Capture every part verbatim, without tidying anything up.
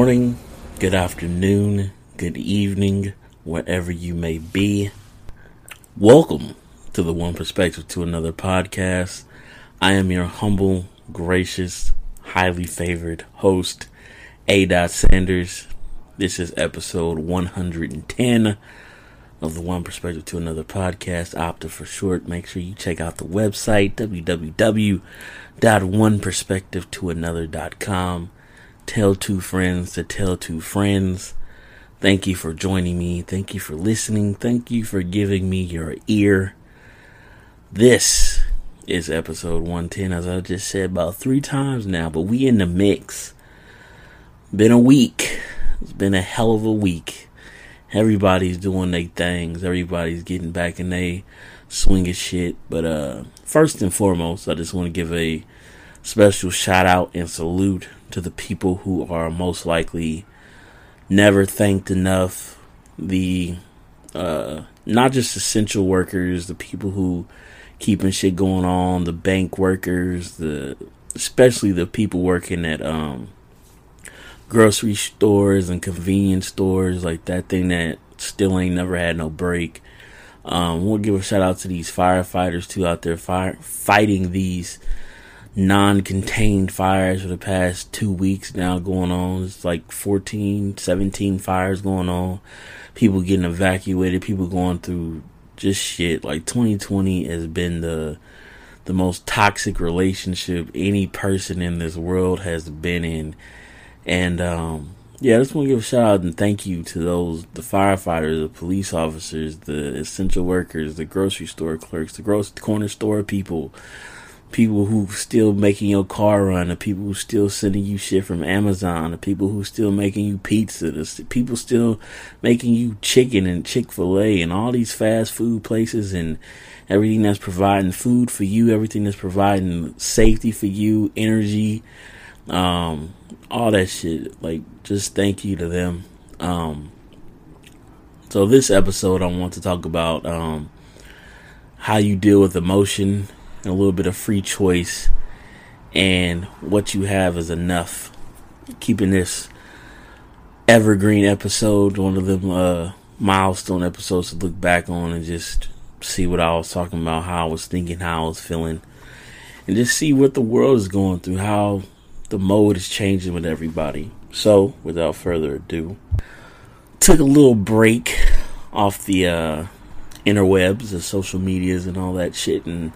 morning, good afternoon, good evening, wherever you may be. Welcome to the One Perspective to Another podcast. I am your humble, gracious, highly favored host, Adot Sanders. This is episode one hundred ten of the One Perspective to Another podcast, Opta for short. Make sure you check out the website, w w w dot one perspective to another dot com. Tell two friends to tell two friends. Thank you for joining me. Thank you for listening. Thank you for giving me your ear. This is episode one ten, as I just said about three times now, but we in the mix. Been a week. It's been a hell of a week. Everybody's doing their things. Everybody's getting back in their swing of shit. But uh, first and foremost, I just want to give a special shout out and salute to the people who are most likely never thanked enough. The uh, not just essential workers, the people who keeping shit going on, the bank workers, the especially the people working at um. grocery stores and convenience stores, like that thing that still ain't never had no break. Um, we'll give a shout out to these firefighters too, out there fire, fighting these non-contained fires for the past two weeks now going on. It's like fourteen, seventeen fires going on. People getting evacuated, people going through just shit. Like twenty twenty has been the the most toxic relationship any person in this world has been in. And, um, yeah, I just want to give a shout out and thank you to those, the firefighters, the police officers, the essential workers, the grocery store clerks, the grocery corner store people, people who still making your car run, the people who still sending you shit from Amazon, the people who still making you pizza, the people still making you chicken and Chick-fil-A and all these fast food places and everything that's providing food for you, everything that's providing safety for you, energy, um, all that shit. Like, just thank you to them. Um, so this episode, I want to talk about um, how you deal with emotion and a little bit of free choice and what you have is enough. Keeping this evergreen episode, one of them uh, milestone episodes to look back on and just see what I was talking about, how I was thinking, how I was feeling, and just see what the world is going through, how the mode is changing with everybody. So, without further ado, took a little break off the uh, interwebs, the social medias, and all that shit. And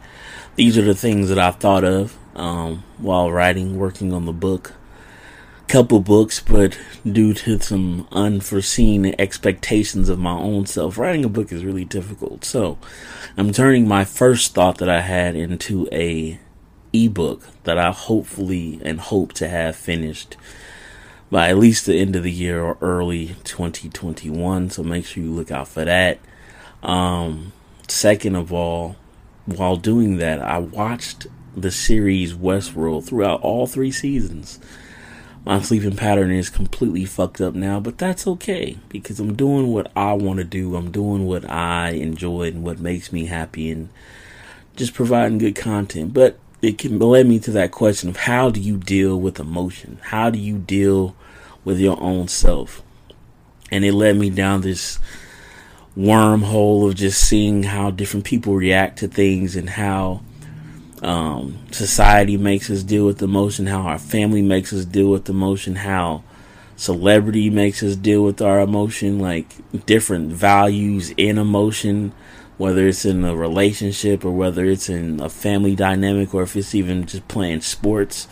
these are the things that I thought of um, while writing, working on the book. Couple books, but due to some unforeseen expectations of my own self, writing a book is really difficult. So, I'm turning my first thought that I had into a ebook that I hopefully and hope to have finished by at least the end of the year or early twenty twenty-one. So make sure you look out for that. Um, second of all, while doing that, I watched the series Westworld throughout all three seasons. My sleeping pattern is completely fucked up now, but that's okay because I'm doing what I want to do. I'm doing what I enjoy and what makes me happy and just providing good content. But it can lead me to that question of how do you deal with emotion? How do you deal with your own self? And it led me down this wormhole of just seeing how different people react to things and how um, society makes us deal with emotion, how our family makes us deal with emotion, how celebrity makes us deal with our emotion, like different values in emotion, whether it's in a relationship or whether it's in a family dynamic or if it's even just playing sports.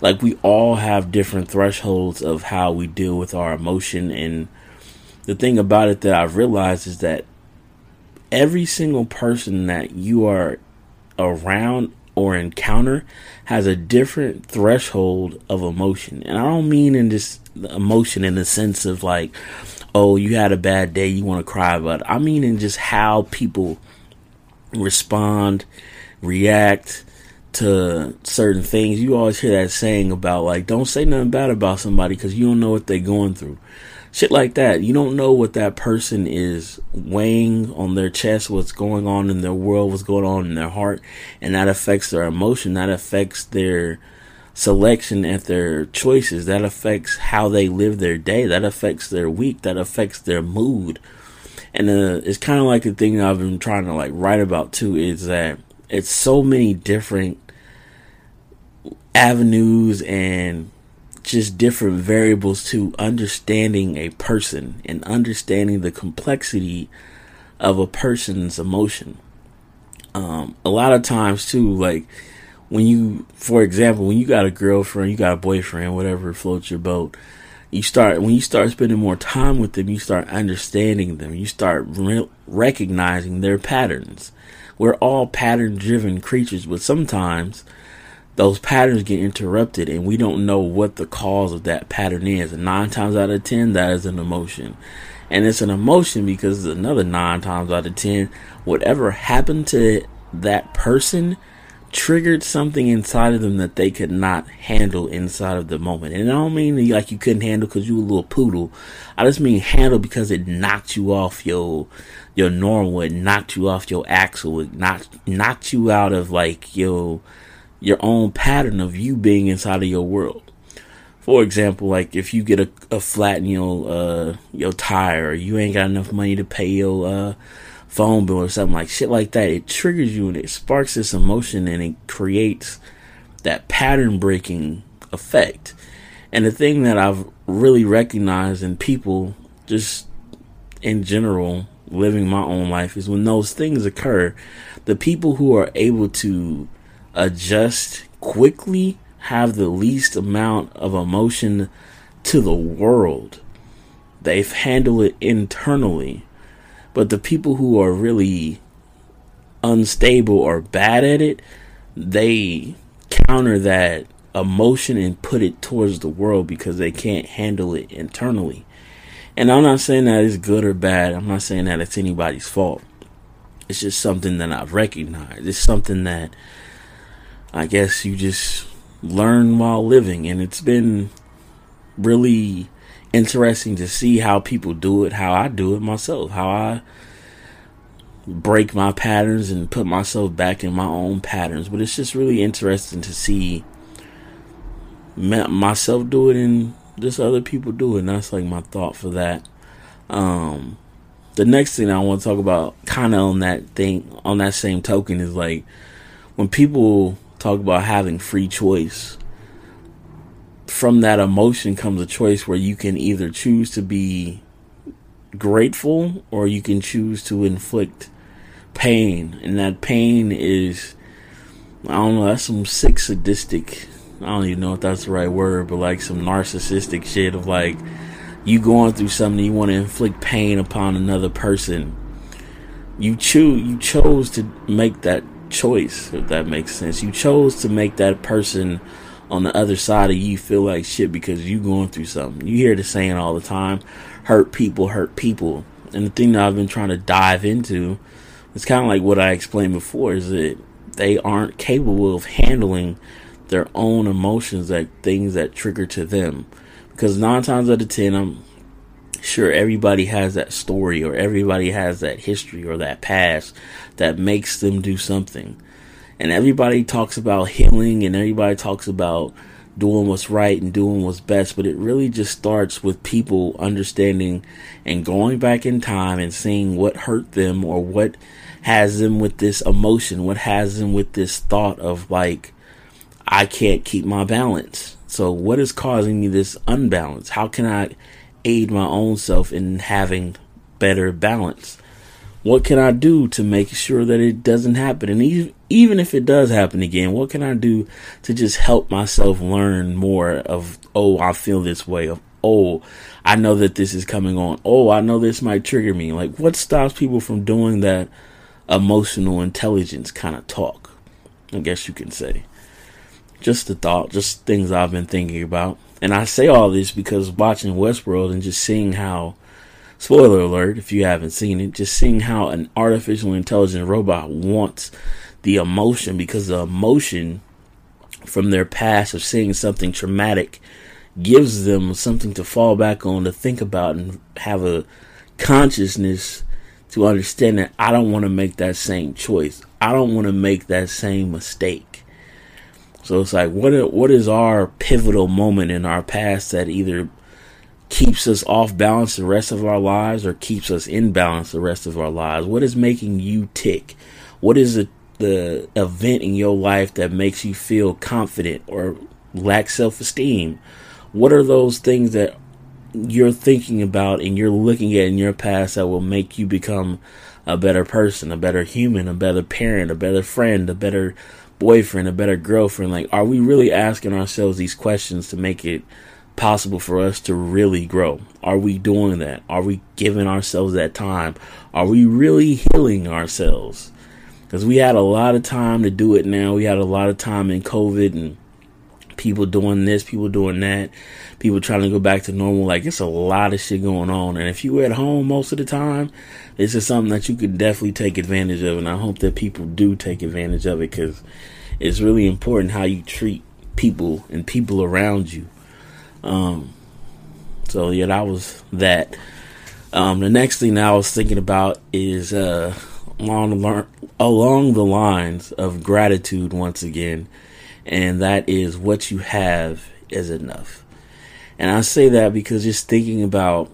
Like, we all have different thresholds of how we deal with our emotion. And the thing about it that I've realized is that every single person that you are around or encounter has a different threshold of emotion. And I don't mean in this emotion in the sense of like, oh, you had a bad day, you want to cry about it. I mean in just how people respond, react to certain things. You always hear that saying about like, don't say nothing bad about somebody because you don't know what they're going through. Shit like that. You don't know what that person is weighing on their chest, what's going on in their world, what's going on in their heart. And that affects their emotion. That affects their selection at their choices, that affects how they live their day, that affects their week, that affects their mood. And uh, it's kind of like the thing I've been trying to like write about too, is that it's so many different avenues and just different variables to understanding a person and understanding the complexity of a person's emotion. Um, a lot of times too, like when you, for example, when you got a girlfriend, you got a boyfriend, whatever floats your boat, you start, when you start spending more time with them, you start understanding them. You start re- recognizing their patterns. We're all pattern driven creatures, but sometimes those patterns get interrupted and we don't know what the cause of that pattern is. And nine times out of ten, that is an emotion. And it's an emotion because another nine times out of ten, whatever happened to that person triggered something inside of them that they could not handle inside of the moment. And I don't mean like you couldn't handle because you were a little poodle. I just mean handle because it knocked you off your your normal. It knocked you off your axle. It knocked knocked you out of like your your own pattern of you being inside of your world. For example, like if you get a, a flat in your uh your tire, or you ain't got enough money to pay your uh phone bill or something, like shit like that, it triggers you and it sparks this emotion and it creates that pattern breaking effect. And the thing that I've really recognized in people, just in general, living my own life, is when those things occur, the people who are able to adjust quickly have the least amount of emotion to the world. They've handled it internally. But the people who are really unstable or bad at it, they counter that emotion and put it towards the world because they can't handle it internally. And I'm not saying that it's good or bad. I'm not saying that it's anybody's fault. It's just something that I've recognized. It's something that I guess you just learn while living. And it's been really interesting to see how people do it, how I do it myself, how I break my patterns and put myself back in my own patterns. But it's just really interesting to see myself do it and just other people do it. And that's like my thought for that. Um, the next thing I want to talk about, kind of on that thing, on that same token, is like when people talk about having free choice. From that emotion comes a choice where you can either choose to be grateful or you can choose to inflict pain. And that pain is, I don't know, that's some sick sadistic, I don't even know if that's the right word, but like some narcissistic shit of like you going through something, you want to inflict pain upon another person. You choose, you chose to make that choice, if that makes sense. You chose to make that person on the other side of you feel like shit because you going through something. You hear the saying all the time, hurt people, hurt people. And the thing that I've been trying to dive into, it's kind of like what I explained before, is that they aren't capable of handling their own emotions, like things that trigger to them. Because nine times out of ten, I'm sure everybody has that story or everybody has that history or that past that makes them do something. And everybody talks about healing and everybody talks about doing what's right and doing what's best. But it really just starts with people understanding and going back in time and seeing what hurt them or what has them with this emotion, what has them with this thought of like, I can't keep my balance. So what is causing me this unbalance? How can I aid my own self in having better balance? What can I do to make sure that it doesn't happen? And even, even if it does happen again, what can I do to just help myself learn more of, oh, I feel this way, of, oh, I know that this is coming on. Oh, I know this might trigger me. Like, what stops people from doing that emotional intelligence kind of talk? I guess you can say. Just a thought, just things I've been thinking about. And I say all this because watching Westworld and just seeing how, spoiler alert, if you haven't seen it, just seeing how an artificial intelligent robot wants the emotion, because the emotion from their past of seeing something traumatic gives them something to fall back on, to think about and have a consciousness to understand that I don't want to make that same choice. I don't want to make that same mistake. So it's like, what are, what is our pivotal moment in our past that either keeps us off balance the rest of our lives or keeps us in balance the rest of our lives? What is making you tick? What is the, the event in your life that makes you feel confident or lack self-esteem? What are those things that you're thinking about and you're looking at in your past that will make you become a better person, a better human, a better parent, a better friend, a better boyfriend, a better girlfriend? Like, are we really asking ourselves these questions to make it possible for us to really grow? Are we doing that? Are we giving ourselves that time? Are we really healing ourselves? Because we had a lot of time to do it now. We had a lot of time in COVID and people doing this, people doing that, people trying to go back to normal. Like, it's a lot of shit going on. And if you were at home most of the time, this is something that you could definitely take advantage of. And I hope that people do take advantage of it, because it's really important how you treat people and people around you. Um, so yeah, that was that. Um, the next thing that I was thinking about is, uh, along the, along the lines of gratitude once again. And that is, what you have is enough. And I say that because just thinking about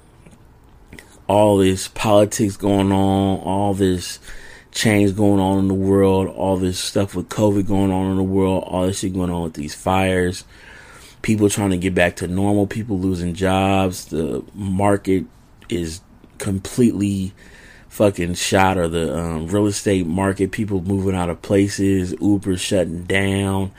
all this politics going on, all this change going on in the world, all this stuff with COVID going on in the world, all this shit going on with these fires, people trying to get back to normal, people losing jobs, the market is completely fucking shot, or the um, real estate market, people moving out of places, Uber shutting down,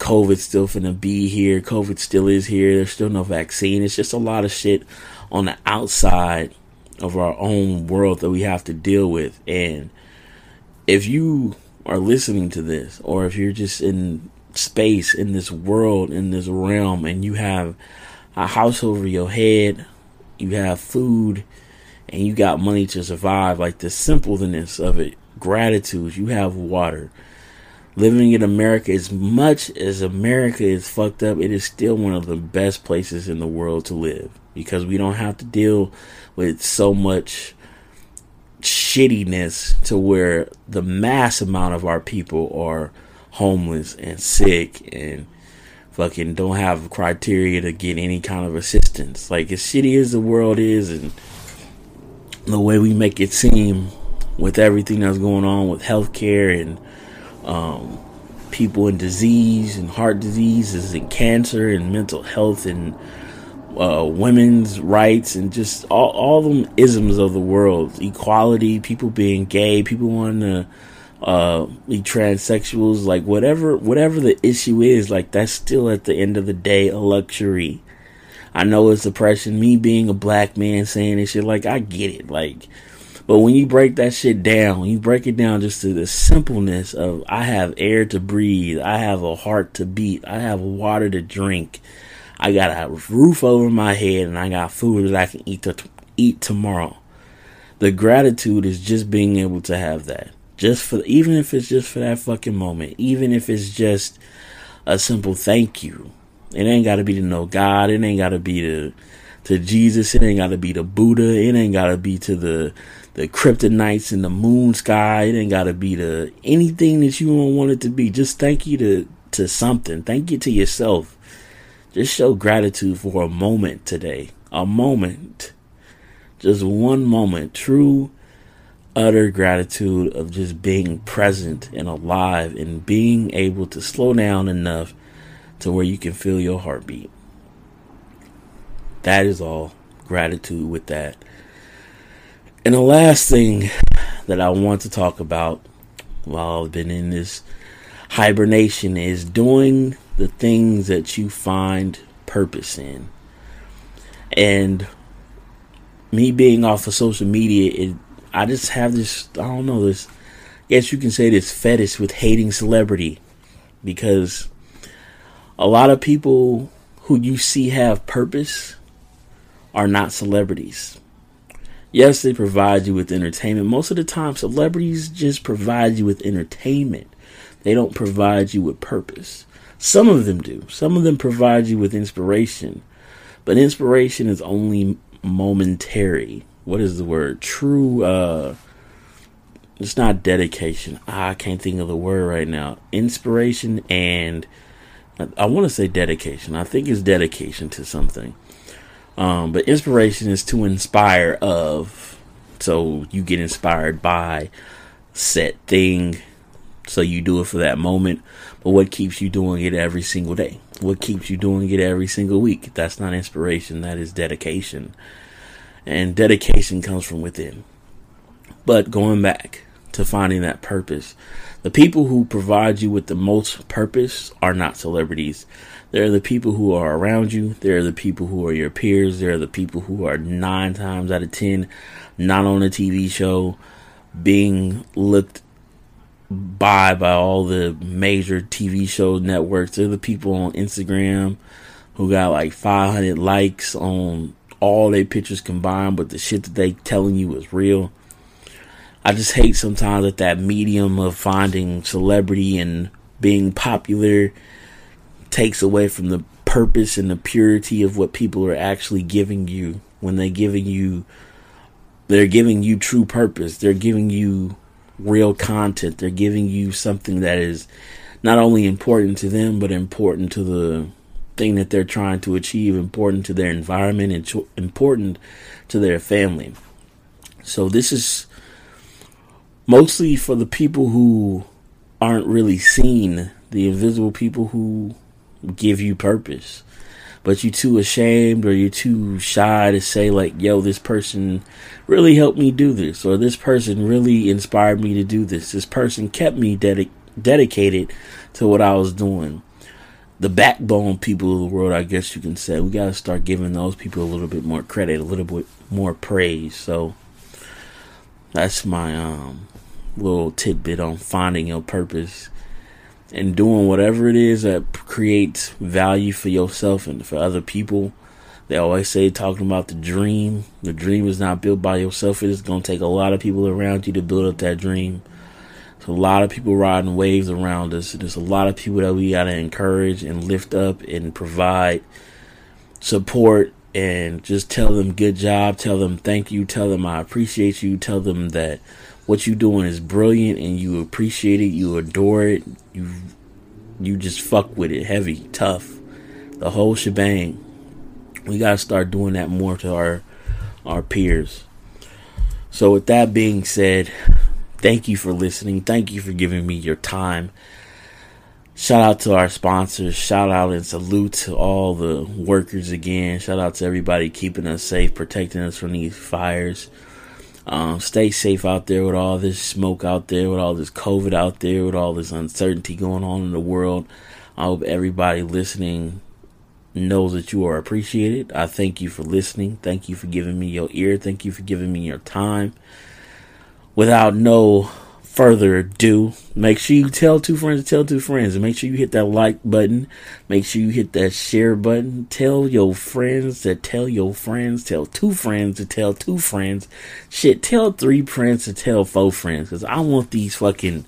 COVID still finna be here, COVID still is here, there's still no vaccine. It's just a lot of shit on the outside of our own world that we have to deal with. And if you are listening to this, or if you're just in space, in this world, in this realm, and you have a house over your head, you have food, and you got money to survive, like the simpleness of it, gratitude, you have water. Living in America, as much as America is fucked up, it is still one of the best places in the world to live, because we don't have to deal with so much shittiness to where the mass amount of our people are homeless and sick and fucking don't have criteria to get any kind of assistance. Like, as shitty as the world is, and the way we make it seem with everything that's going on with healthcare and um, people in disease and heart diseases and cancer and mental health and uh, women's rights and just all, all them isms of the world, equality, people being gay, people wanting to uh, be transsexuals, like whatever, whatever the issue is, like that's still at the end of the day a luxury. I know it's oppression. Me being a black man saying this shit, like, I get it. Like, but when you break that shit down, when you break it down just to the simpleness of, I have air to breathe, I have a heart to beat, I have water to drink, I got a roof over my head, and I got food that I can eat to, eat tomorrow. The gratitude is just being able to have that. Just for, even if it's just for that fucking moment, even if it's just a simple thank you. It ain't got to be to no God. It ain't got to be to to Jesus. It ain't got to be to Buddha. It ain't got to be to the the kryptonites in the moon sky. It ain't got to be to anything that you don't want it to be. Just thank you to, to something. Thank you to yourself. Just show gratitude for a moment today. A moment. Just one moment. True, utter gratitude of just being present and alive and being able to slow down enough to where you can feel your heartbeat. That is all gratitude with that. And the last thing that I want to talk about while I've been in this hibernation is doing the things that you find purpose in. And me being off of social media, it, I just have this, I don't know, this, I guess you can say this fetish with hating celebrity, because a lot of people who you see have purpose are not celebrities. Yes, they provide you with entertainment. Most of the time, celebrities just provide you with entertainment. They don't provide you with purpose. Some of them do. Some of them provide you with inspiration. But inspiration is only momentary. What is the word? True, uh, it's not dedication. I can't think of the word right now. Inspiration and I, I want to say dedication. I think it's dedication to something. Um, but inspiration is to inspire of. So you get inspired by set thing. So you do it for that moment. But what keeps you doing it every single day? What keeps you doing it every single week? That's not inspiration. That is dedication. And dedication comes from within. But going back to finding that purpose, the people who provide you with the most purpose are not celebrities. They're the people who are around you. They're the people who are your peers. They're the people who are nine times out of ten not on a T V show, being looked by by all the major T V show networks. They're the people on Instagram who got like five hundred likes on all their pictures combined, but the shit that they telling you is real. I just hate sometimes that that medium of finding celebrity and being popular takes away from the purpose and the purity of what people are actually giving you. When they're giving you, they're giving you true purpose. They're giving you real content. They're giving you something that is not only important to them, but important to the thing that they're trying to achieve, important to their environment, and cho- important to their family. So this is mostly for the people who aren't really seen, the invisible people who give you purpose. But you're too ashamed or you're too shy to say like, yo, this person really helped me do this, or this person really inspired me to do this. This person kept me ded- dedicated to what I was doing. The backbone people of the world, I guess you can say. We got to start giving those people a little bit more credit, a little bit more praise. So that's my um. little tidbit on finding your purpose and doing whatever it is that creates value for yourself and for other people. They always say, talking about the dream, the dream is not built by yourself. It is going to take a lot of people around you to build up that dream. There's a lot of people riding waves around us. There's a lot of people that we got to encourage and lift up and provide support and just tell them good job, tell them thank you, tell them I appreciate you, tell them that what you're doing is brilliant and you appreciate it, you adore it, you you just fuck with it, heavy, tough, the whole shebang. We got to start doing that more to our, our peers. So with that being said, thank you for listening. Thank you for giving me your time. Shout out to our sponsors. Shout out and salute to all the workers again. Shout out to everybody keeping us safe, protecting us from these fires. Um, stay safe out there with all this smoke out there, with all this COVID out there, with all this uncertainty going on in the world. I hope everybody listening knows that you are appreciated. I thank you for listening. Thank you for giving me your ear. Thank you for giving me your time. Without no further ado, make sure you tell two friends to tell two friends. And make sure you hit that like button. Make sure you hit that share button. Tell your friends to tell your friends. Tell two friends to tell two friends. Shit, tell three friends to tell four friends. Because I want these fucking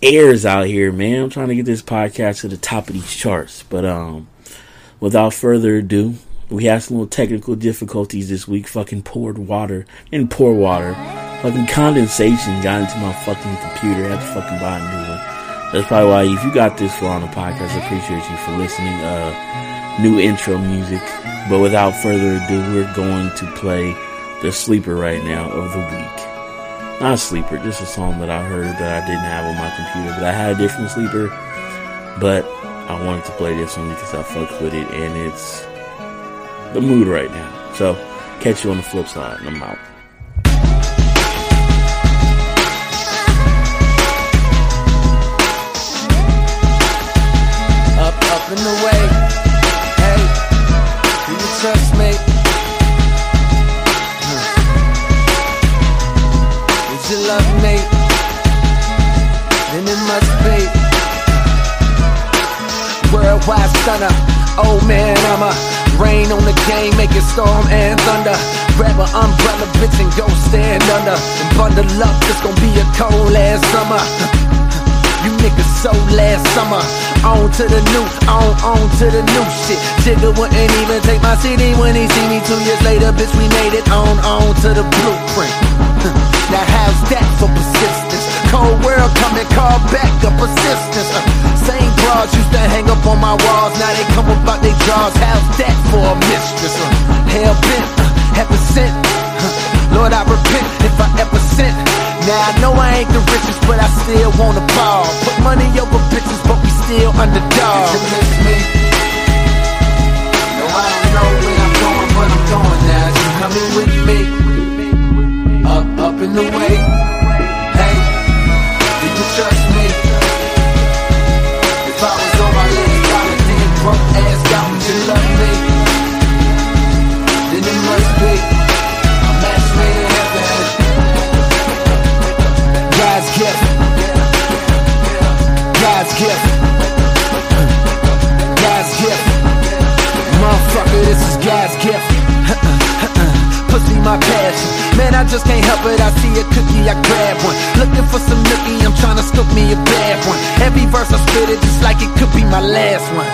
airs out here, man. I'm trying to get this podcast to the top of these charts. But um, without further ado, we had some little technical difficulties this week. Fucking poured water and pour water. Fucking condensation got into my fucking computer. I had to fucking buy a new one. That's probably why, if you got this far on the podcast, I appreciate you for listening. Uh, new intro music. But without further ado, we're going to play the sleeper right now of the week. Not a sleeper, just a song that I heard that I didn't have on my computer. But I had a different sleeper. But I wanted to play this one because I fucked with it. And it's the mood right now. So, catch you on the flip side. And I'm out. Up, up and away. Hey, do you trust me? Hmm. Would you love me? Then it must be worldwide stunner. Oh man, I'm a rain on the game, make it storm and thunder. Grab an umbrella, bitch, and go stand under. And bundle up, it's gon' be a cold ass summer. You niggas so last summer. On to the new, on, on to the new shit. Jigga wouldn't even take my C D when he see me. Two years later, bitch, we made it on, on to the blueprint. Now how's that for persistence? Cold world coming, call back a persistence. Same broads used to hang up up on my walls, now they come about they jaws. How's that for a mistress? Uh, hell bent, uh, ever sent. Uh, Lord, I repent if I ever sent. Now I know I ain't the richest, but I still wanna ball. Put money over bitches, but we still underdogs. You miss me? No, I don't know where I'm going, but I'm going now. You coming with me? Up, up and away. Hey, do you trust me? If I was on my legs, I would think broke ass got me. You love me? Then it must be a match made in heaven. God's gift. God's gift. God's gift. Motherfucker, this is God's gift. Pussy, my passion. Man, I just can't help it. I see a cookie, I grab one. Looking for some nookie, I'm trying to scoop me a bad one. Every verse I spit it just like it could be my last one.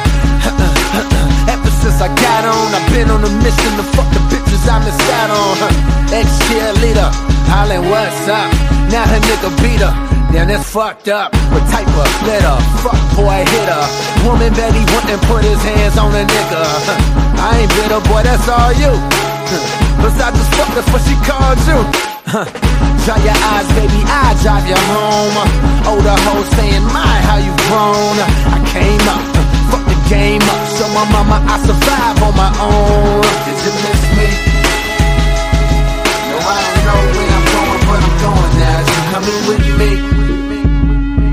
Ever since I got on, I've been on a mission to fuck the bitches I missed out on. Ex-cheerleader, hollin' what's up? Now her nigga beat her. Damn, that's fucked up. What type of splitter? Fuck boy, hit her. Woman bet he wouldn't put his hands on a nigga. I ain't bitter, boy, that's all you. Cause I just fucked her for she called you. Dry your eyes, baby, I drive you home. Older hoe saying, my, how you grown? I came up, fuck the game up. Show my mama I survive on my own. Did you miss me? No, I don't know where I'm going, but I'm going now. You coming with me?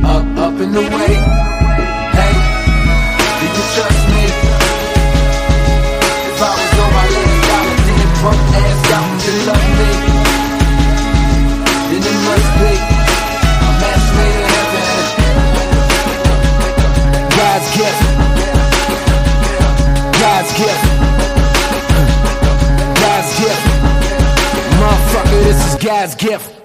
Up, up and away. Hey, did you trust me? If I was on my legs, I would see it broke ass down. You love me? Then it must be a match made in heaven. God's gift. God's gift. God's gift. Motherfucker, this is God's gift.